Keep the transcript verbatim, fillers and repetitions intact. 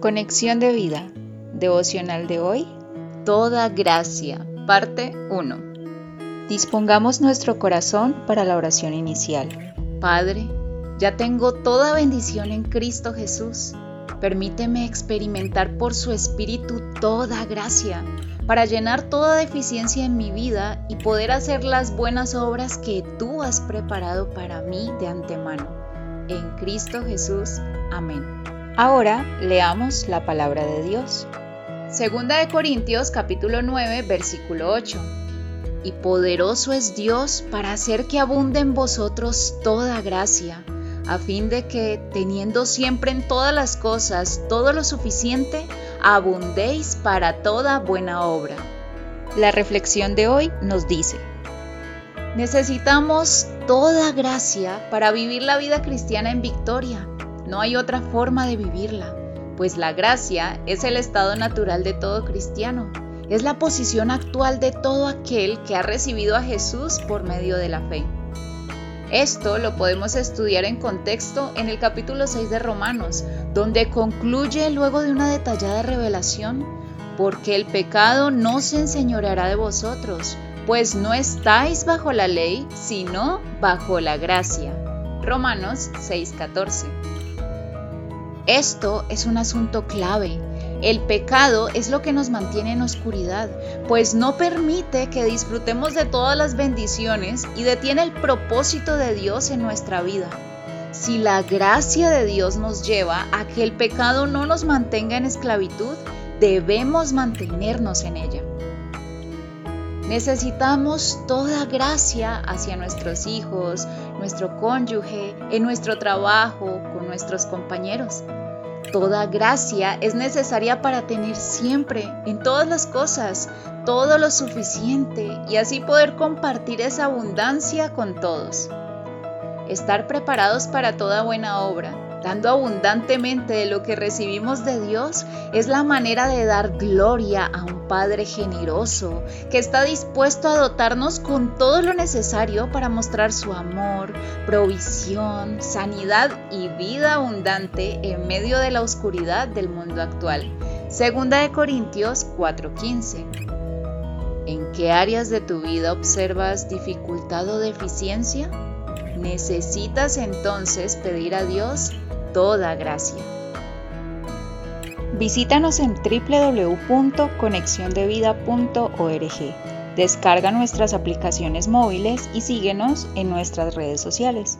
Conexión de Vida, devocional de hoy, Toda Gracia, parte uno. Dispongamos nuestro corazón para la oración inicial. Padre, ya tengo toda bendición en Cristo Jesús. Permíteme experimentar por su Espíritu toda gracia, para llenar toda deficiencia en mi vida y poder hacer las buenas obras que tú has preparado para mí de antemano. En Cristo Jesús. Amén. Ahora leamos la palabra de Dios. Segunda de Corintios capítulo nueve, versículo ocho. Y poderoso es Dios para hacer que abunde en vosotros toda gracia, a fin de que, teniendo siempre en todas las cosas todo lo suficiente, abundéis para toda buena obra. La reflexión de hoy nos dice: necesitamos toda gracia para vivir la vida cristiana en victoria. No hay otra forma de vivirla, pues la gracia es el estado natural de todo cristiano. Es la posición actual de todo aquel que ha recibido a Jesús por medio de la fe. Esto lo podemos estudiar en contexto en el capítulo seis de Romanos, donde concluye luego de una detallada revelación: porque el pecado no se enseñoreará de vosotros, pues no estáis bajo la ley, sino bajo la gracia. Romanos seis catorce. Esto es un asunto clave. El pecado es lo que nos mantiene en oscuridad, pues no permite que disfrutemos de todas las bendiciones y detiene el propósito de Dios en nuestra vida. Si la gracia de Dios nos lleva a que el pecado no nos mantenga en esclavitud, debemos mantenernos en ella. Necesitamos toda gracia hacia nuestros hijos, nuestro cónyuge, en nuestro trabajo, con nuestros compañeros. Toda gracia es necesaria para tener siempre, en todas las cosas, todo lo suficiente y así poder compartir esa abundancia con todos. Estar preparados para toda buena obra, dando abundantemente de lo que recibimos de Dios, es la manera de dar gloria a un Padre generoso que está dispuesto a dotarnos con todo lo necesario para mostrar su amor, provisión, sanidad y vida abundante en medio de la oscuridad del mundo actual. Segunda de Corintios cuatro quince. ¿En qué áreas de tu vida observas dificultad o deficiencia? Necesitas entonces pedir a Dios toda gracia. Visítanos en doble u doble u doble u punto conexión de vida punto org. Descarga nuestras aplicaciones móviles y síguenos en nuestras redes sociales.